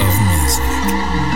of music.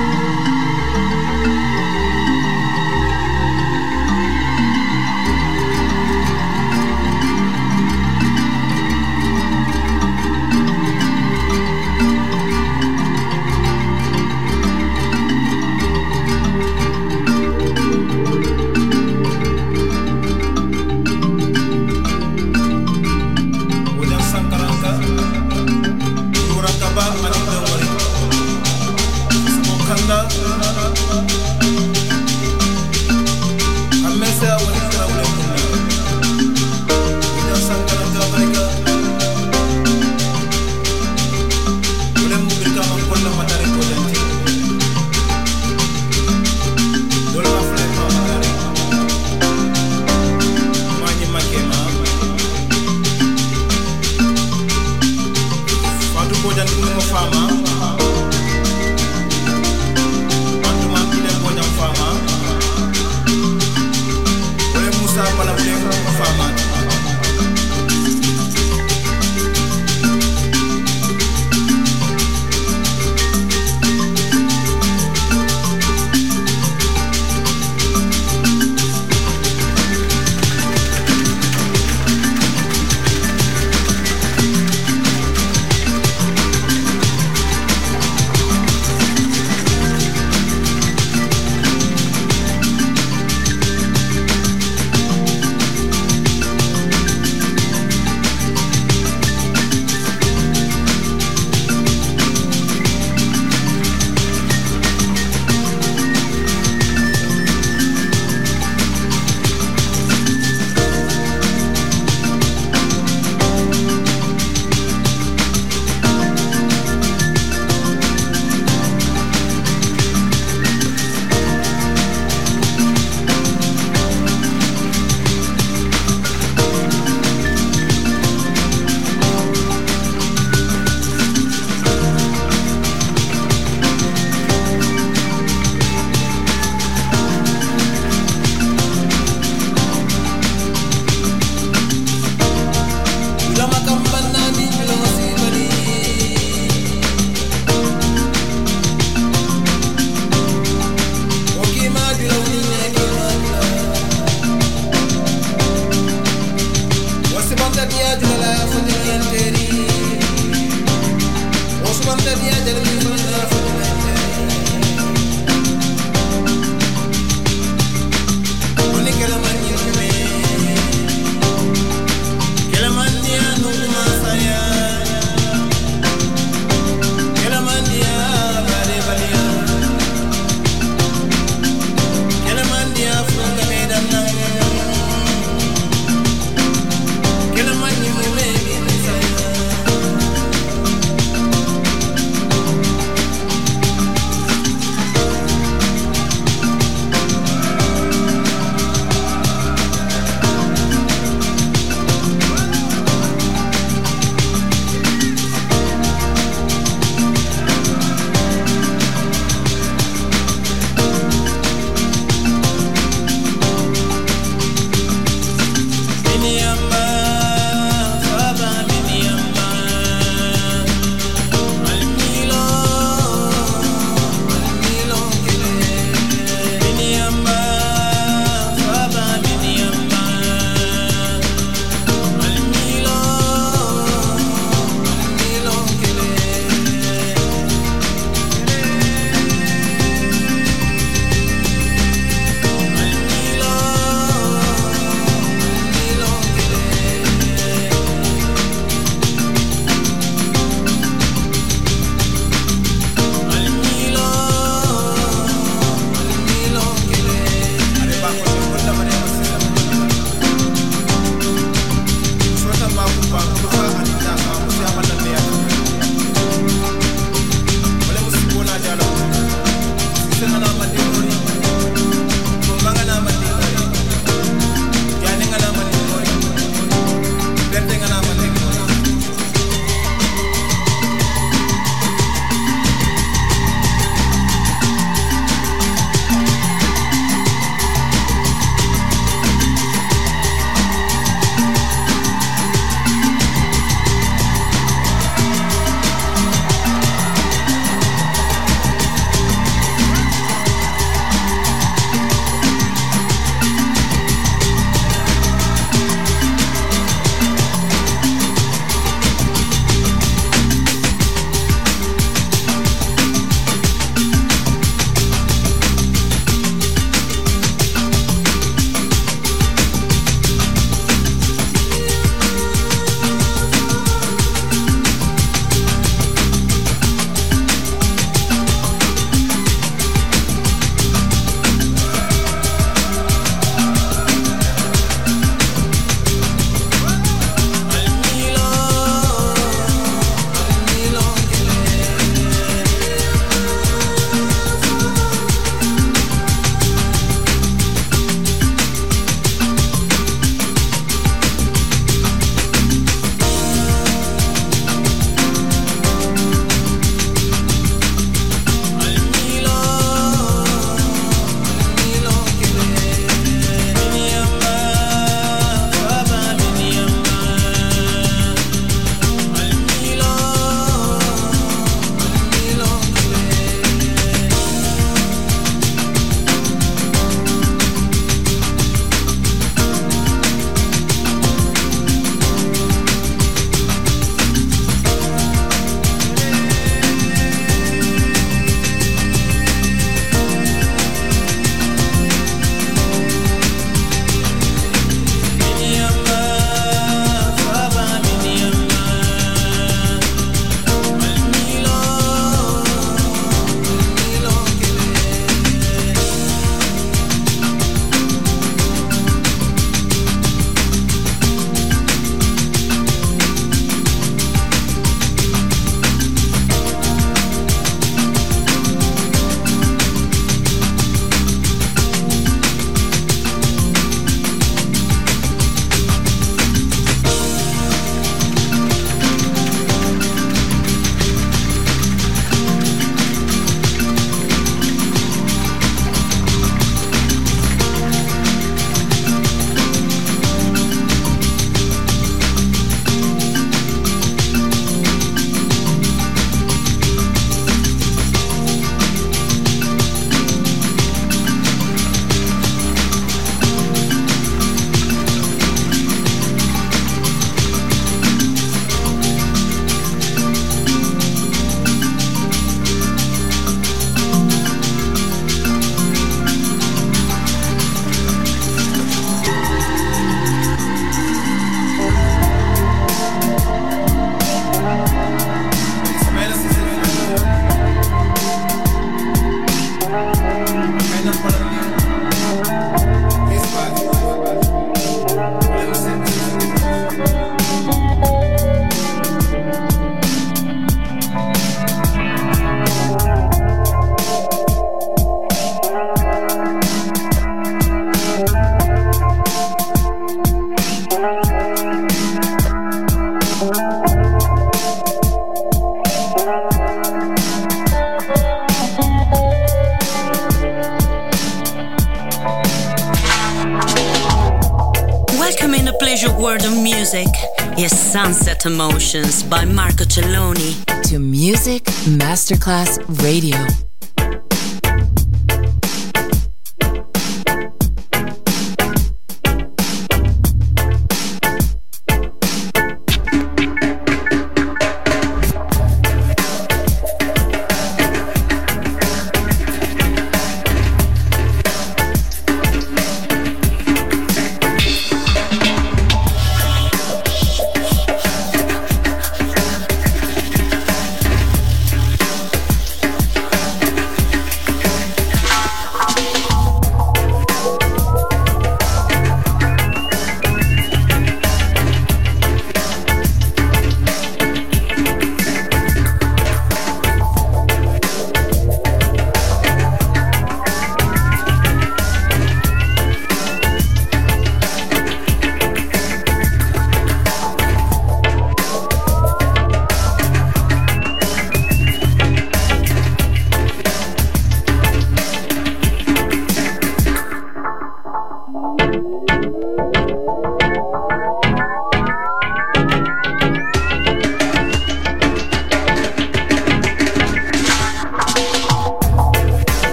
heard of music is Sunset Emotions by Marco Celloni. To Music Masterclass Radio.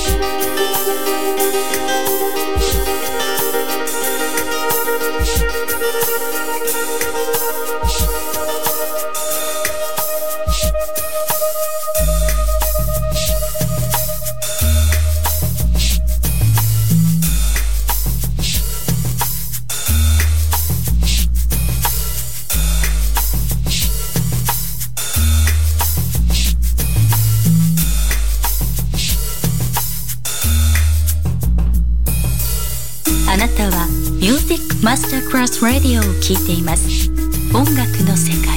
Music Masterclass Radio を聴いています。音楽の世界。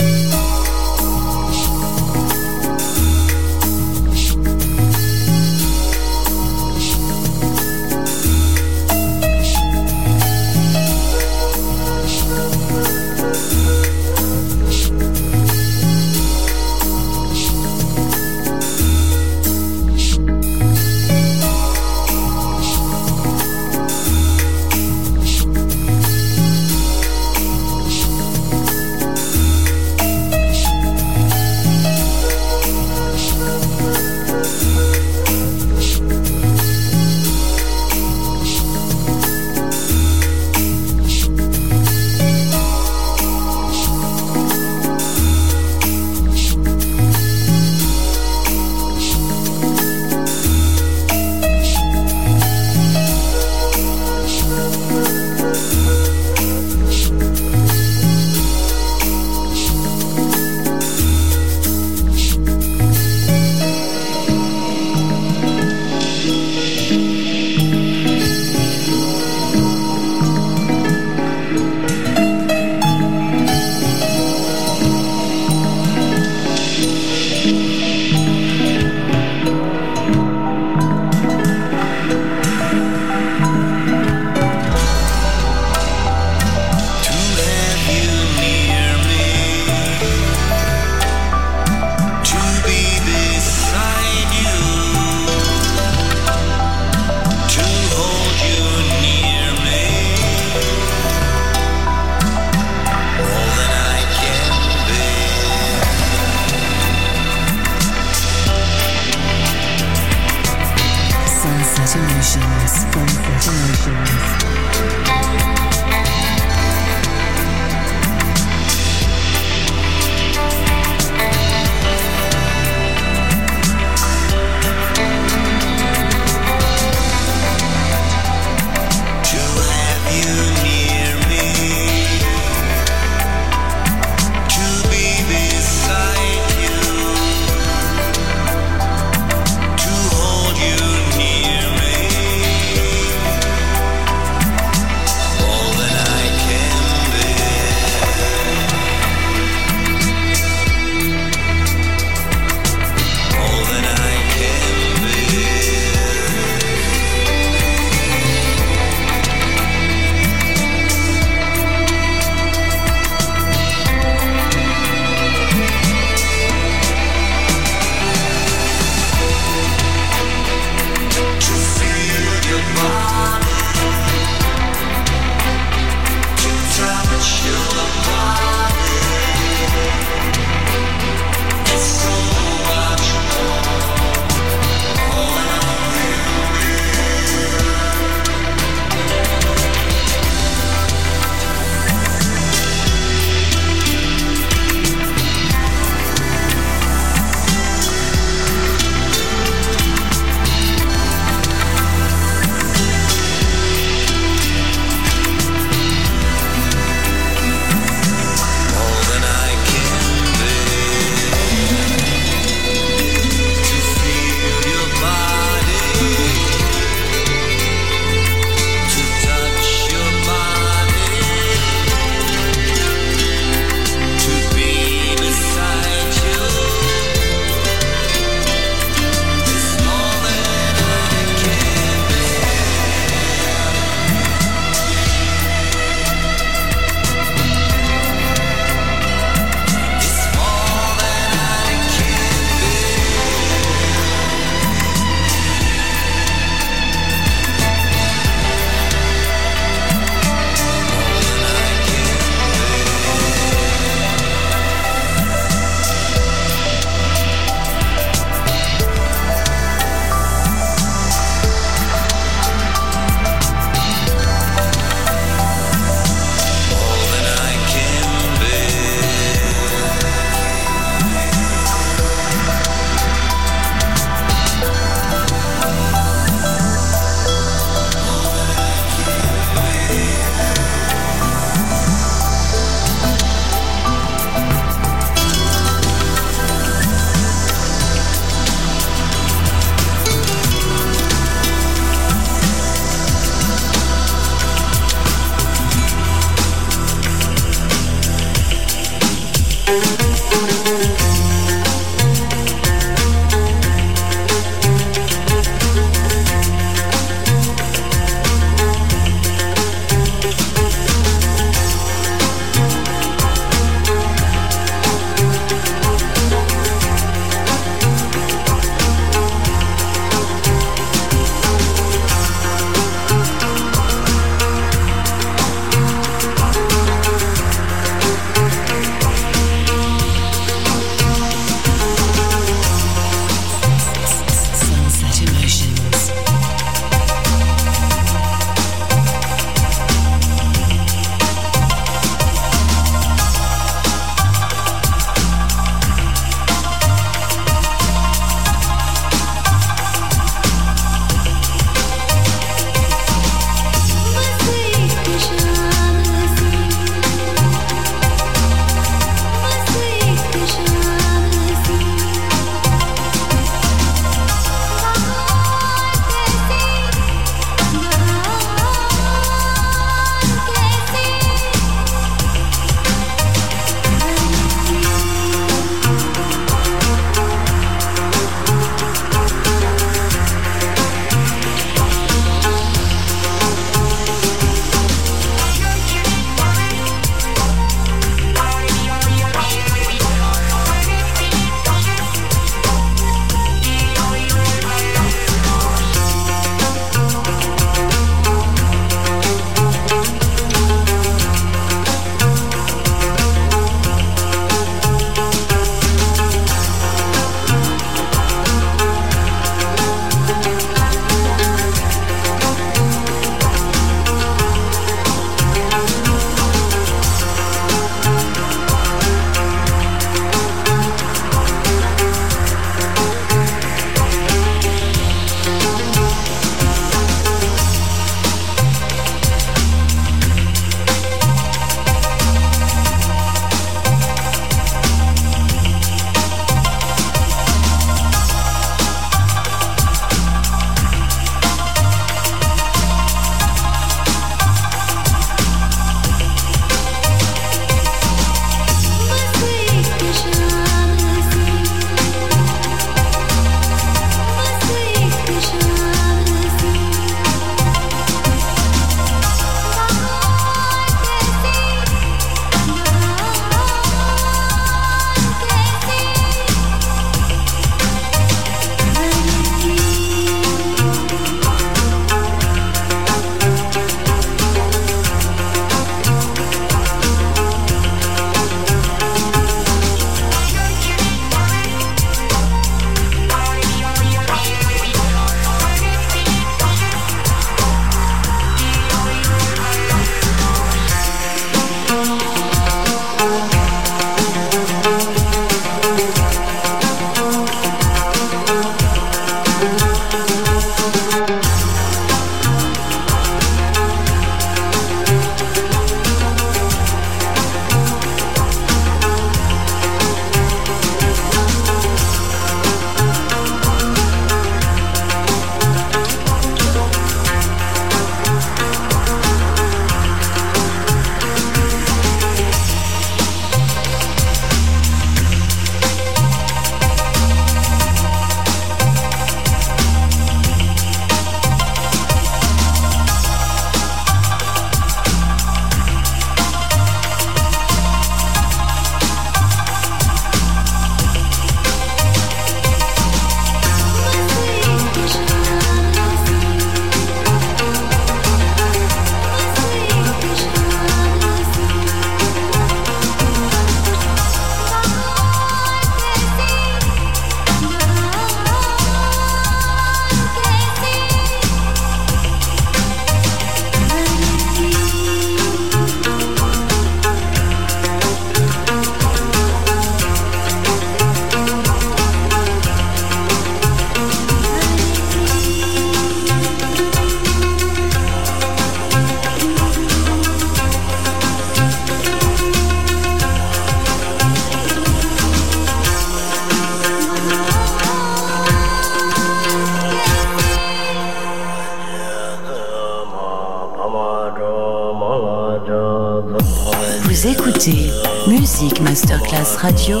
Vous écoutez Music Masterclass Radio,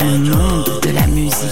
le monde de la musique.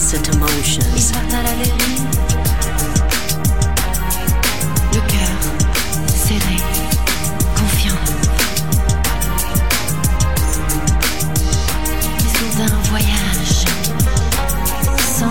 Sunset Emotions. Le cœur serré, confiant. Mais soudain, voyage sans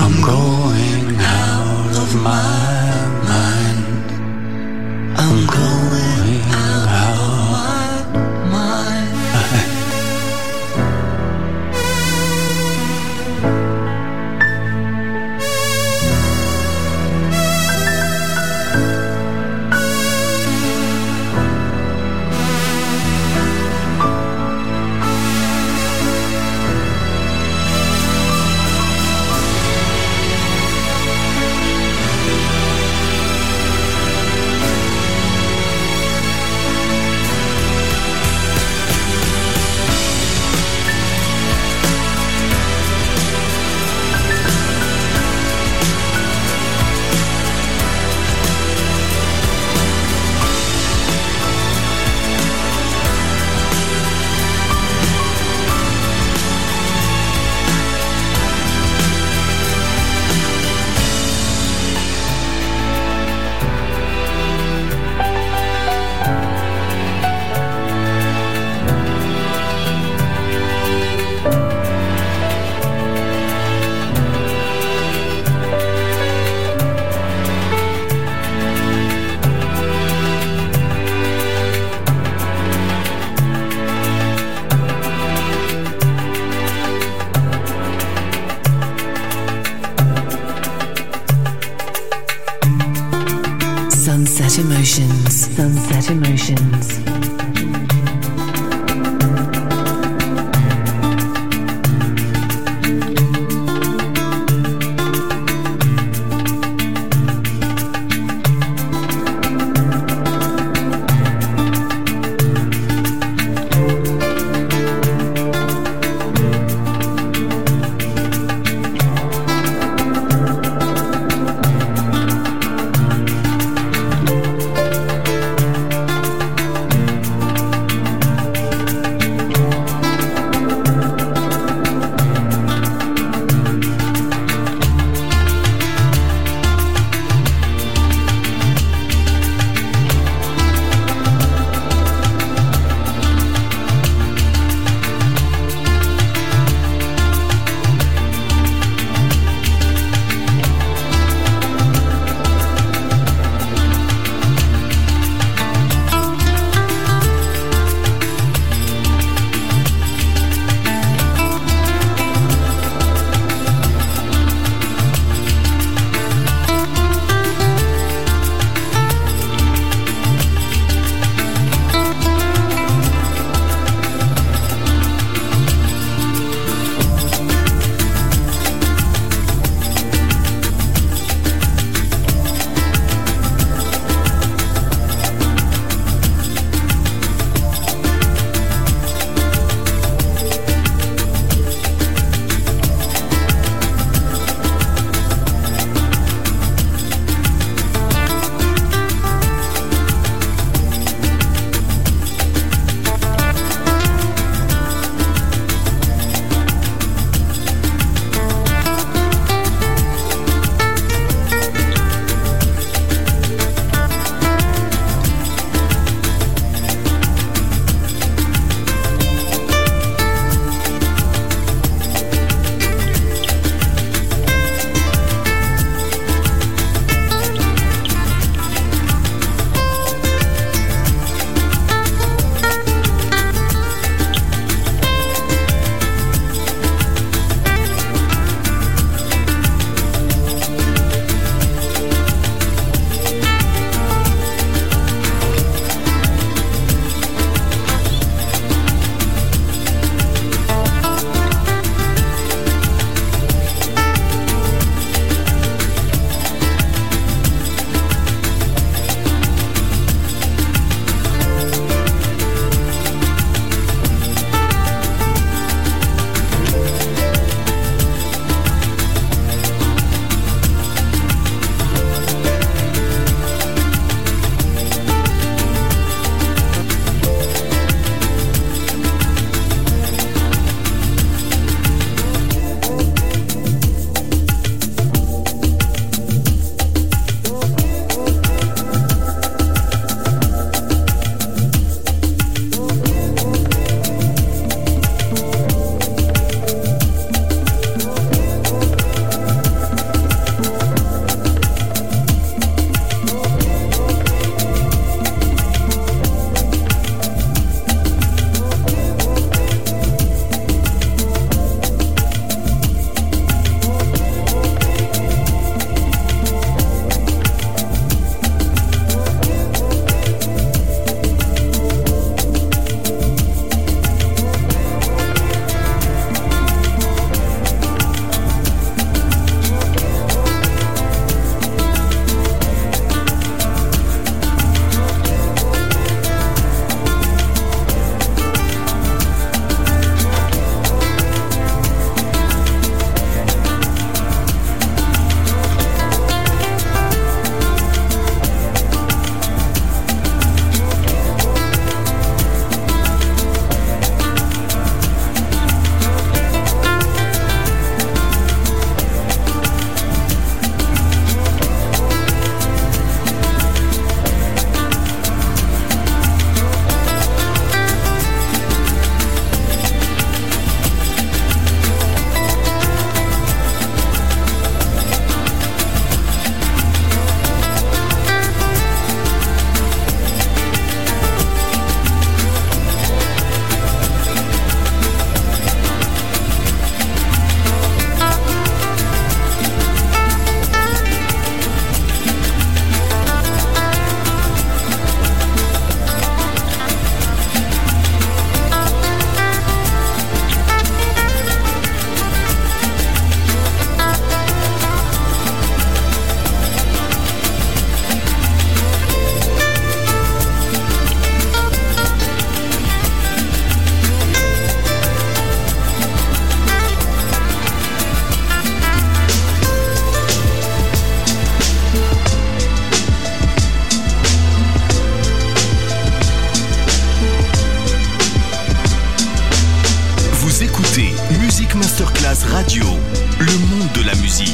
I'm going out of my mind. I'm going out of my mind. Sunset Emotions. Radio, le monde de la musique.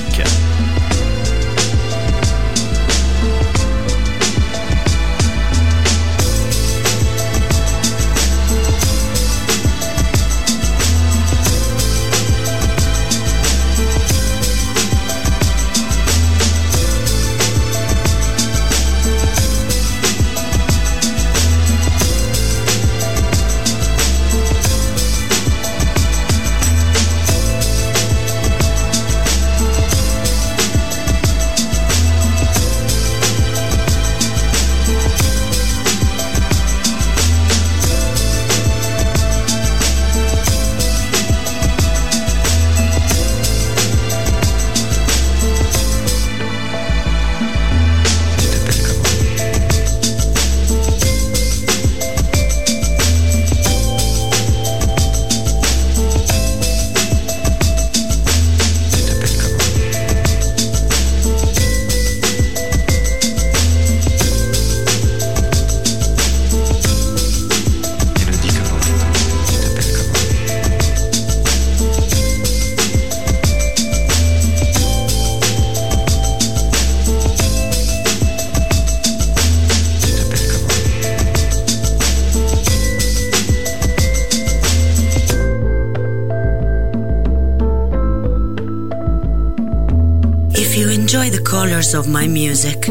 Of my music,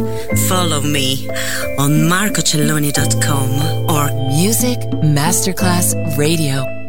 follow me on marcocelloni.com or Music Masterclass Radio.